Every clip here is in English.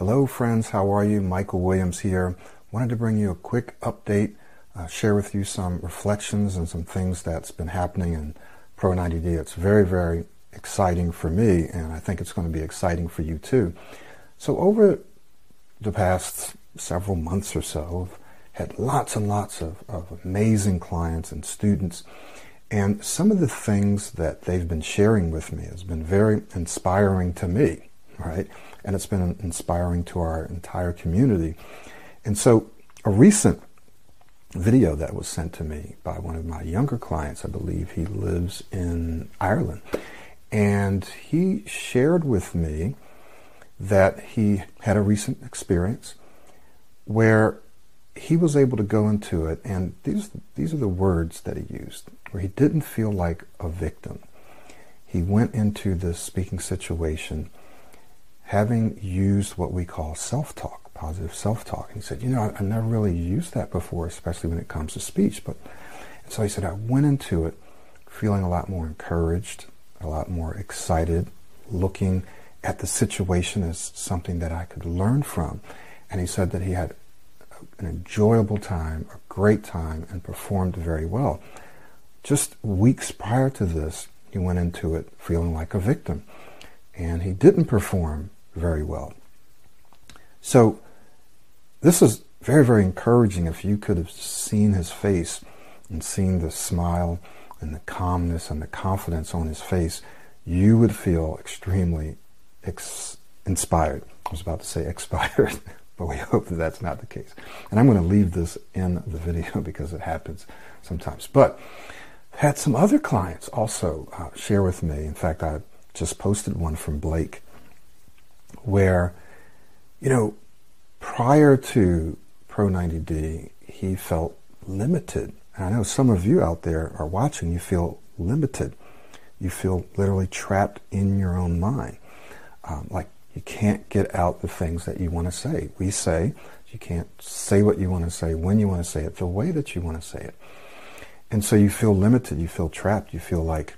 Hello friends, how are you? Michael Williams here. Wanted to bring you a quick update, share with you some reflections and some things that's been happening in Pro90D. It's very, very exciting for me, and I think it's going to be exciting for you too. So over the past several months or so, I've had lots and lots of amazing clients and students, and some of the things that they've been sharing with me has been very inspiring to me. Right? And it's been inspiring to our entire community. And so a recent video that was sent to me by one of my younger clients, I believe he lives in Ireland, and he shared with me that he had a recent experience where he was able to go into it, and these are the words that he used, where he didn't feel like a victim. He went into this speaking situation having used what we call self-talk, positive self-talk. He said, you know, I never really used that before, especially when it comes to speech. And so he said, I went into it feeling a lot more encouraged, a lot more excited, looking at the situation as something that I could learn from. And he said that he had an enjoyable time, a great time, and performed very well. Just weeks prior to this, he went into it feeling like a victim, and he didn't perform very well. So this is very, very encouraging. If you could have seen his face and seen the smile and the calmness and the confidence on his face, you would feel extremely inspired. I was about to say expired, but we hope that that's not the case. And I'm going to leave this in the video because it happens sometimes. But I've had some other clients also share with me. In fact, I just posted one from Blake where, you know, prior to Pro90D, he felt limited. And I know some of you out there are watching, you feel limited. You feel literally trapped in your own mind. Like you can't get out the things that you want to say. We say you can't say what you want to say, when you want to say it, the way that you want to say it. And so you feel limited, you feel trapped, you feel like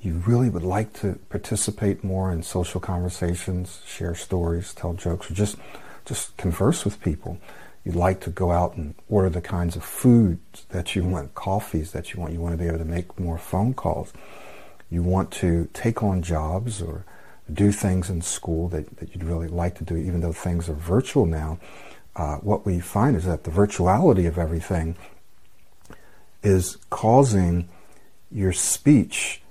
you really would like to participate more in social conversations, share stories, tell jokes, or just converse with people. You'd like to go out and order the kinds of food that you want, coffees that you want. You want to be able to make more phone calls. You want to take on jobs or do things in school that you'd really like to do, even though things are virtual now. What we find is that the virtuality of everything is causing your speech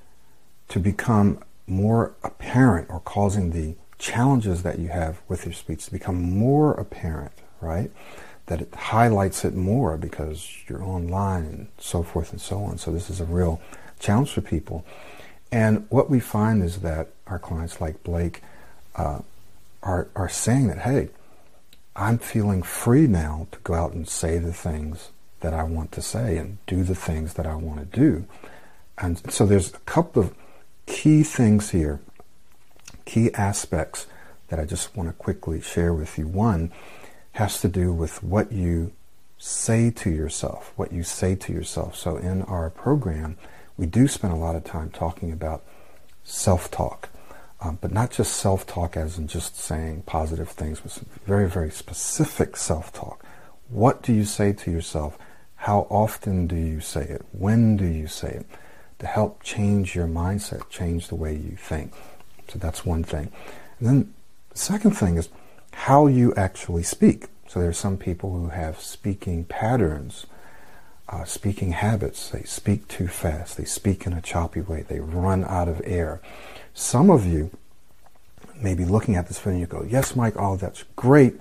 to become more apparent, or causing the challenges that you have with your speech to become more apparent, right? That it highlights it more because you're online and so forth and so on. So this is a real challenge for people. And what we find is that our clients like Blake are saying that, hey, I'm feeling free now to go out and say the things that I want to say and do the things that I want to do. And so there's a couple of key things here, key aspects that I just want to quickly share with you. One has to do with what you say to yourself, what you say to yourself. So in our program, we do spend a lot of time talking about self-talk, but not just self-talk as in just saying positive things, but some very, very specific self-talk. What do you say to yourself? How often do you say it? When do you say it? To help change your mindset, change the way you think. So that's one thing. And then the second thing is how you actually speak. So there are some people who have speaking patterns, speaking habits. They speak too fast. They speak in a choppy way. They run out of air. Some of you may be looking at this video and you go, yes, Mike, oh, that's great,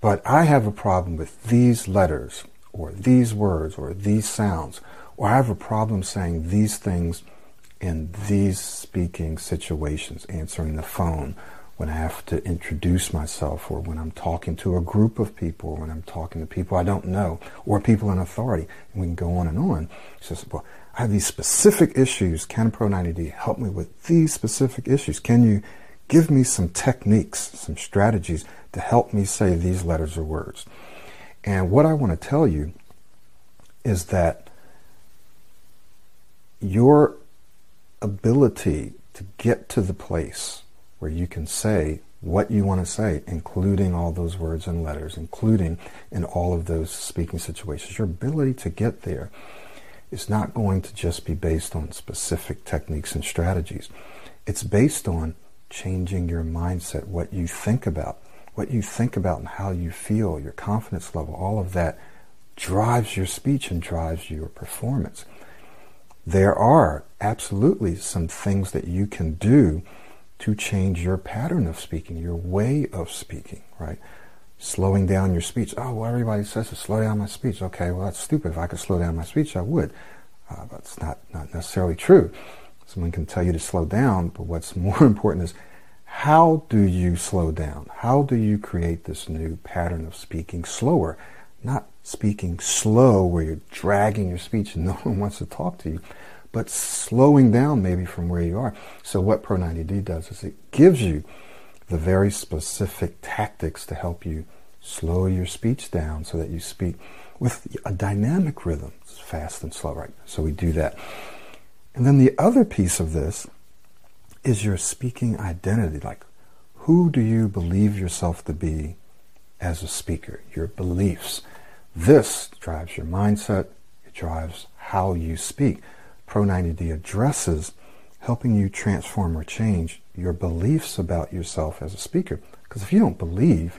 but I have a problem with these letters, or these words, or these sounds, or I have a problem saying these things in these speaking situations, answering the phone, when I have to introduce myself, or when I'm talking to a group of people, or when I'm talking to people I don't know, or people in authority, and we can go on and on. It's just, well, I have these specific issues. Can Pro90D help me with these specific issues? Can you give me some techniques, some strategies to help me say these letters or words? And what I want to tell you is that your ability to get to the place where you can say what you want to say, including all those words and letters, including in all of those speaking situations. Your ability to get there is not going to just be based on specific techniques and strategies. It's based on changing your mindset, what you think about. What you think about and how you feel, your confidence level, all of that drives your speech and drives your performance. There are absolutely some things that you can do to change your pattern of speaking, your way of speaking, right? Slowing down your speech. Oh, well, everybody says to slow down my speech. Okay, well, that's stupid. If I could slow down my speech, I would. That's not necessarily true. Someone can tell you to slow down, but what's more important is, how do you slow down? How do you create this new pattern of speaking slower? Not speaking slow where you're dragging your speech and no one wants to talk to you, but slowing down maybe from where you are. So what Pro90D does is it gives you the very specific tactics to help you slow your speech down so that you speak with a dynamic rhythm, fast and slow, right? So we do that. And then the other piece of this is your speaking identity. Like, who do you believe yourself to be as a speaker? Your beliefs. This drives your mindset. It drives how you speak. Pro90D addresses helping you transform or change your beliefs about yourself as a speaker. Because if you don't believe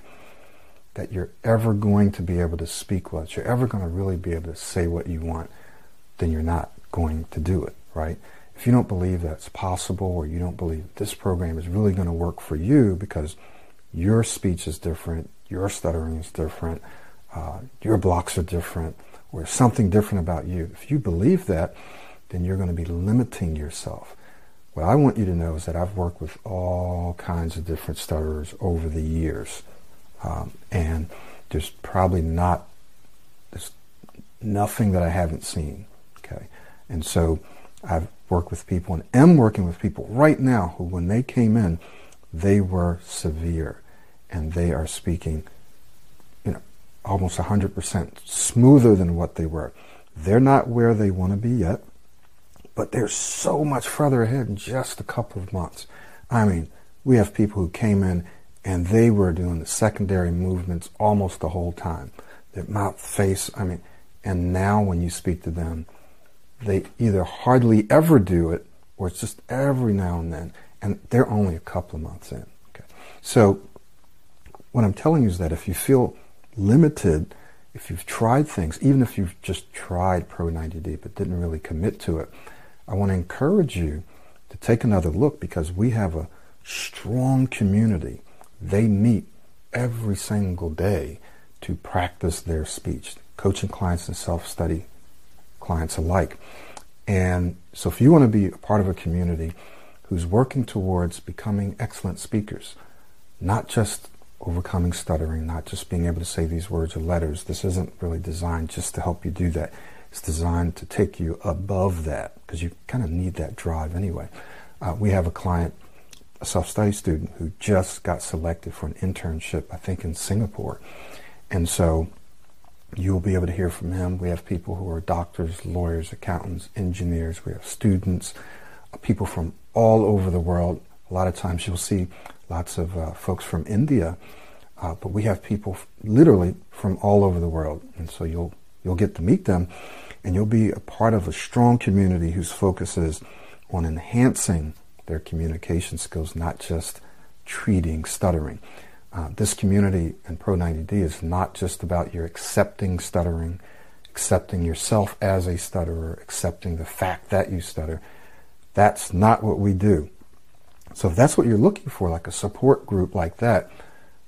that you're ever going to be able to speak well, that you're ever going to really be able to say what you want, then you're not going to do it, right? If you don't believe that's possible, or you don't believe this program is really going to work for you because your speech is different, your stuttering is different, your blocks are different, or something different about you. If you believe that, then you're going to be limiting yourself. What I want you to know is that I've worked with all kinds of different stutterers over the years, and there's probably nothing that I haven't seen. Okay, and so I've work with people and am working with people right now who, when they came in, they were severe, and they are speaking, almost 100% smoother than what they were. They're not where they want to be yet, but they're so much further ahead in just a couple of months. I mean, we have people who came in and they were doing the secondary movements almost the whole time. Their mouth, face, and now when you speak to them, they either hardly ever do it, or it's just every now and then, and they're only a couple of months in. Okay. So what I'm telling you is that if you feel limited, if you've tried things, even if you've just tried Pro90D but didn't really commit to it, I want to encourage you to take another look, because we have a strong community. They meet every single day to practice their speech, coaching clients and self-study clients alike. And so if you want to be a part of a community who's working towards becoming excellent speakers, not just overcoming stuttering, not just being able to say these words or letters, this isn't really designed just to help you do that. It's designed to take you above that, because you kind of need that drive anyway. We have a client, a self-study student, who just got selected for an internship, I think in Singapore. And so you'll be able to hear from him. We have people who are doctors, lawyers, accountants, engineers. We have students, people from all over the world. A lot of times you'll see lots of folks from India, but we have people literally from all over the world. And so you'll get to meet them, and you'll be a part of a strong community whose focus is on enhancing their communication skills, not just treating stuttering. This community and Pro90D is not just about your accepting stuttering, accepting yourself as a stutterer, accepting the fact that you stutter. That's not what we do. So if that's what you're looking for, like a support group like that,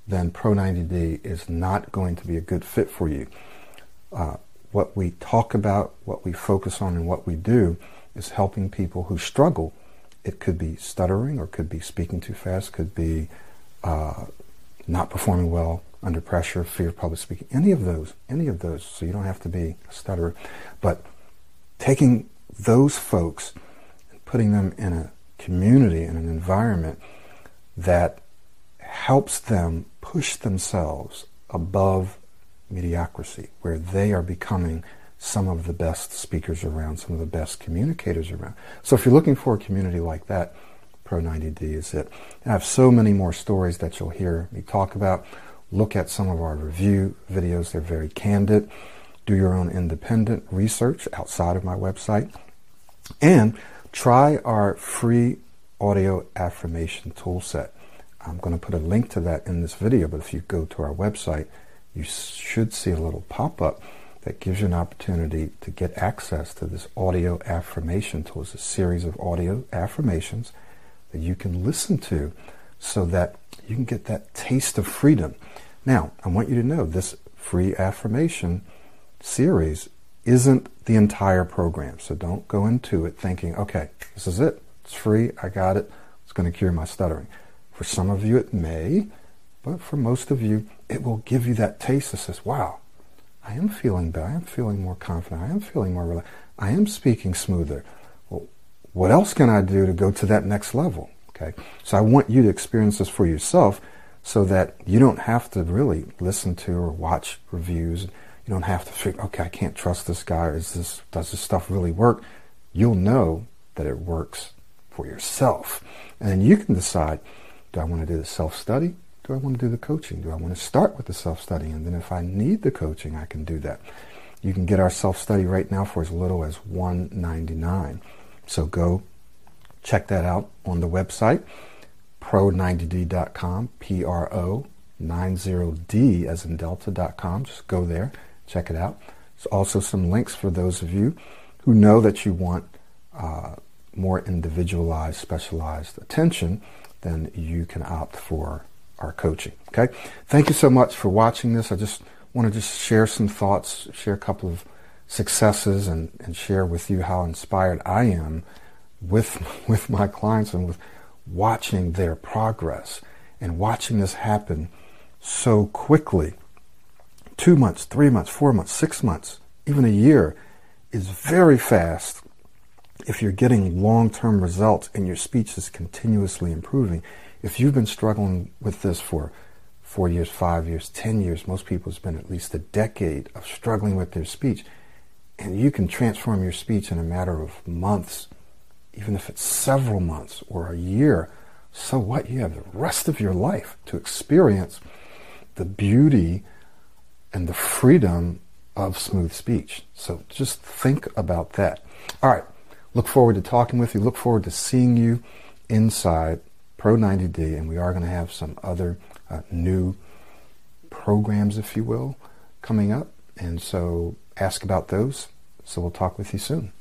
then Pro90D is not going to be a good fit for you. What we talk about, what we focus on, and what we do is helping people who struggle. It could be stuttering, or could be speaking too fast, could be not performing well under pressure, fear of public speaking, any of those. So you don't have to be a stutterer, but taking those folks and putting them in a community, in an environment that helps them push themselves above mediocrity, where they are becoming some of the best speakers around, some of the best communicators around. So if you're looking for a community like that, Pro90D is it. I have so many more stories that you'll hear me talk about. Look at some of our review videos. They're very candid. Do your own independent research outside of my website. And try our free audio affirmation toolset. I'm going to put a link to that in this video, but if you go to our website, you should see a little pop-up that gives you an opportunity to get access to this audio affirmation tool. It's a series of audio affirmations that you can listen to so that you can get that taste of freedom. Now, I want you to know this free affirmation series isn't the entire program, so don't go into it thinking, okay, this is it, it's free, I got it, it's going to cure my stuttering. For some of you it may, but for most of you it will give you that taste that says, wow, I am feeling better, I am feeling more confident, I am feeling more relaxed, I am speaking smoother. Well, what else can I do to go to that next level? Okay, so I want you to experience this for yourself so that you don't have to really listen to or watch reviews. You don't have to figure, okay, I can't trust this guy, or does this stuff really work? You'll know that it works for yourself. And then you can decide, do I want to do the self-study? Do I want to do the coaching? Do I want to start with the self-study? And then if I need the coaching, I can do that. You can get our self-study right now for as little as $1.99. So go check that out on the website, pro90d.com, P-R-O-90D as in delta.com. Just go there, check it out. There's also some links for those of you who know that you want more individualized, specialized attention. Then you can opt for our coaching. Okay, thank you so much for watching this. I just want to share some thoughts, share a couple of successes, and share with you how inspired I am with my clients and with watching their progress and watching this happen so quickly. 2 months, 3 months, 4 months, 6 months, even a year is very fast. If you're getting long-term results and your speech is continuously improving, if you've been struggling with this for 4 years, 5 years, 10 years, most people have been at least a decade of struggling with their speech, and you can transform your speech in a matter of months, even if it's several months or a year, so what? You have the rest of your life to experience the beauty and the freedom of smooth speech. So just think about that. All right. Look forward to talking with you. Look forward to seeing you inside Pro90D. And we are going to have some other new programs, if you will, coming up. And so ask about those. So we'll talk with you soon.